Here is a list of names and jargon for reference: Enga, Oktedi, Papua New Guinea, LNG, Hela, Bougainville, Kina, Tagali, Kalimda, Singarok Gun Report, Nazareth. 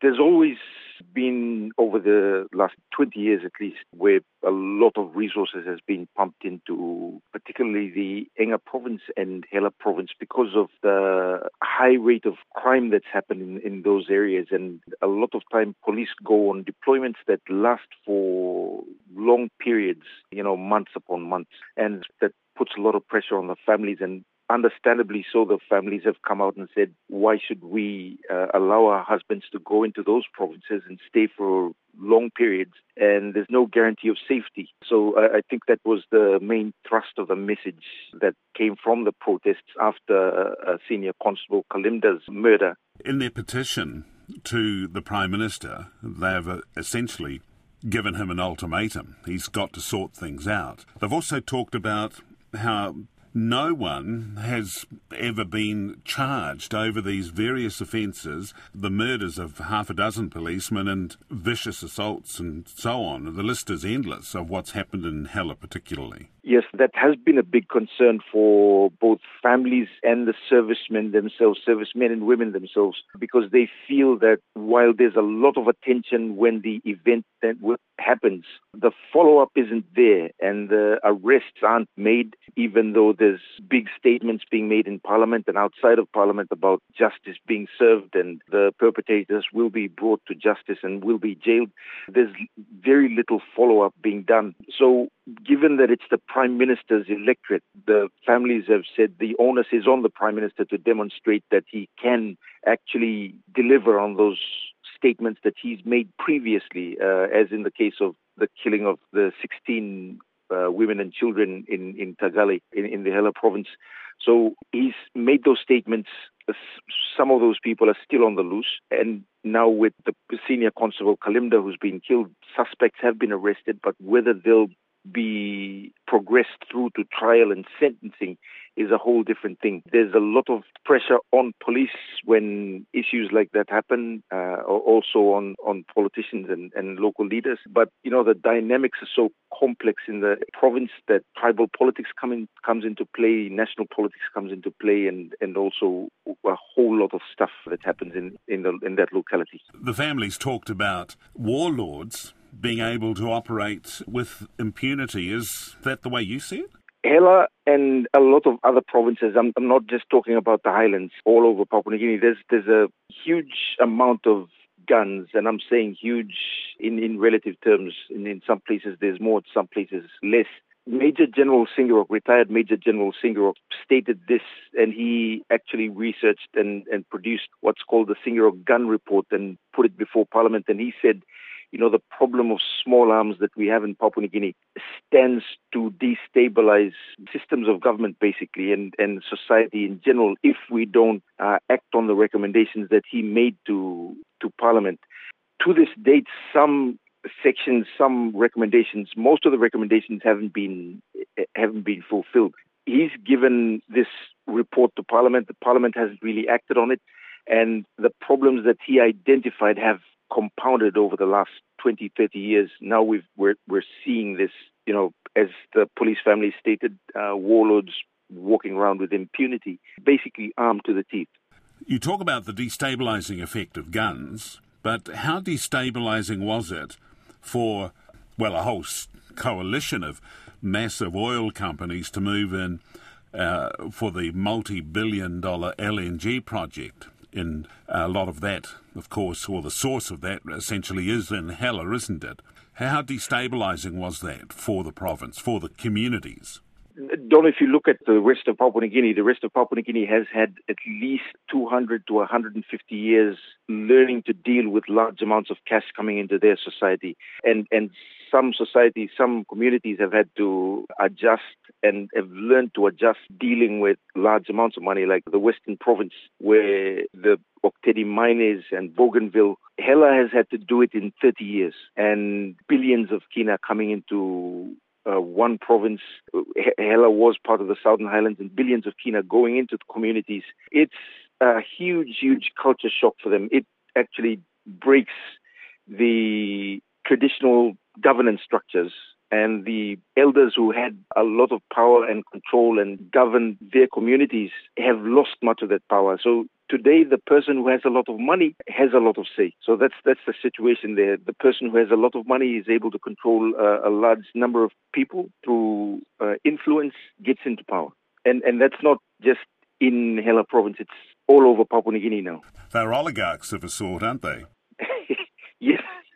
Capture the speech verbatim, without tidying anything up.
There's always been, over the last twenty years at least, where a lot of resources has been pumped into particularly the Enga province and Hela province because of the high rate of crime that's happened in, in those areas. And a lot of time police go on deployments that last for long periods, you know, months upon months. And that puts a lot of pressure on the families, and understandably so, the families have come out and said, why should we uh, allow our husbands to go into those provinces and stay for long periods? And there's no guarantee of safety. So uh, I think that was the main thrust of the message that came from the protests after uh, Senior Constable Kalimda's murder. In their petition to the Prime Minister, they have essentially given him an ultimatum. He's got to sort things out. They've also talked about how no one has ever been charged over these various offences, the murders of half a dozen policemen and vicious assaults and so on. The list is endless of what's happened in Hela particularly. Yes, that has been a big concern for both families and the servicemen themselves, servicemen and women themselves, because they feel that while there's a lot of attention when the event that happens, the follow-up isn't there and the arrests aren't made, even though there's big statements being made in Parliament and outside of Parliament about justice being served and the perpetrators will be brought to justice and will be jailed. There's very little follow-up being done. So given that it's the Prime Minister's electorate, the families have said the onus is on the Prime Minister to demonstrate that he can actually deliver on those statements that he's made previously, uh, as in the case of the killing of the sixteen Uh, women and children in, in Tagali, in, in the Hela province. So he's made those statements. Some of those people are still on the loose. And now with the Senior Constable Kalimda, who's been killed, suspects have been arrested, but whether they'll be progressed through to trial and sentencing is a whole different thing. There's a lot of pressure on police when issues like that happen, uh, also on, on politicians and, and local leaders. But, you know, the dynamics are so complex in the province that tribal politics come in, comes into play, national politics comes into play, and, and also a whole lot of stuff that happens in, in, the, in that locality. The families talked about warlords being able to operate with impunity. Is that the way you see it? Hela and a lot of other provinces, I'm, I'm not just talking about the highlands, all over Papua New Guinea, there's, there's a huge amount of guns, and I'm saying huge in, in relative terms. In, in some places there's more, in some places less. Major General Singarok, retired Major General Singarok, stated this, and he actually researched and, and produced what's called the Singarok Gun Report and put it before Parliament, and he said, you know, the problem of small arms that we have in Papua New Guinea stands to destabilize systems of government, basically, and, and society in general, if we don't uh, act on the recommendations that he made to, to Parliament. To this date, some sections, some recommendations, most of the recommendations haven't been haven't been fulfilled. He's given this report to Parliament. The Parliament hasn't really acted on it, and the problems that he identified have compounded over the last twenty, thirty years. Now we've, we're, we're seeing this, you know, as the police family stated, uh, warlords walking around with impunity, basically armed to the teeth. You talk about the destabilising effect of guns, but how destabilising was it for, well, a whole coalition of massive oil companies to move in uh, for the multi-billion dollar L N G project? In a lot of that, of course, or the source of that essentially is in Hela, isn't it? How destabilising was that for the province, for the communities? Don, if you look at the rest of Papua New Guinea, the rest of Papua New Guinea has had at least two hundred to one hundred fifty years learning to deal with large amounts of cash coming into their society. And, and some societies, some communities have had to adjust and have learned to adjust dealing with large amounts of money, like the Western Province, where the Oktedi miners and Bougainville. Hela has had to do it in thirty years, and billions of Kina coming into Uh, one province. Hela was part of the Southern Highlands, and billions of Kina going into the communities. It's a huge, huge culture shock for them. It actually breaks the traditional governance structures, and the elders who had a lot of power and control and governed their communities have lost much of that power. So Today, the person who has a lot of money has a lot of say. So that's that's the situation there. The person who has a lot of money is able to control uh, a large number of people through uh, influence, gets into power. And and that's not just in Hela province. It's all over Papua New Guinea now. They're oligarchs of a sort, aren't they?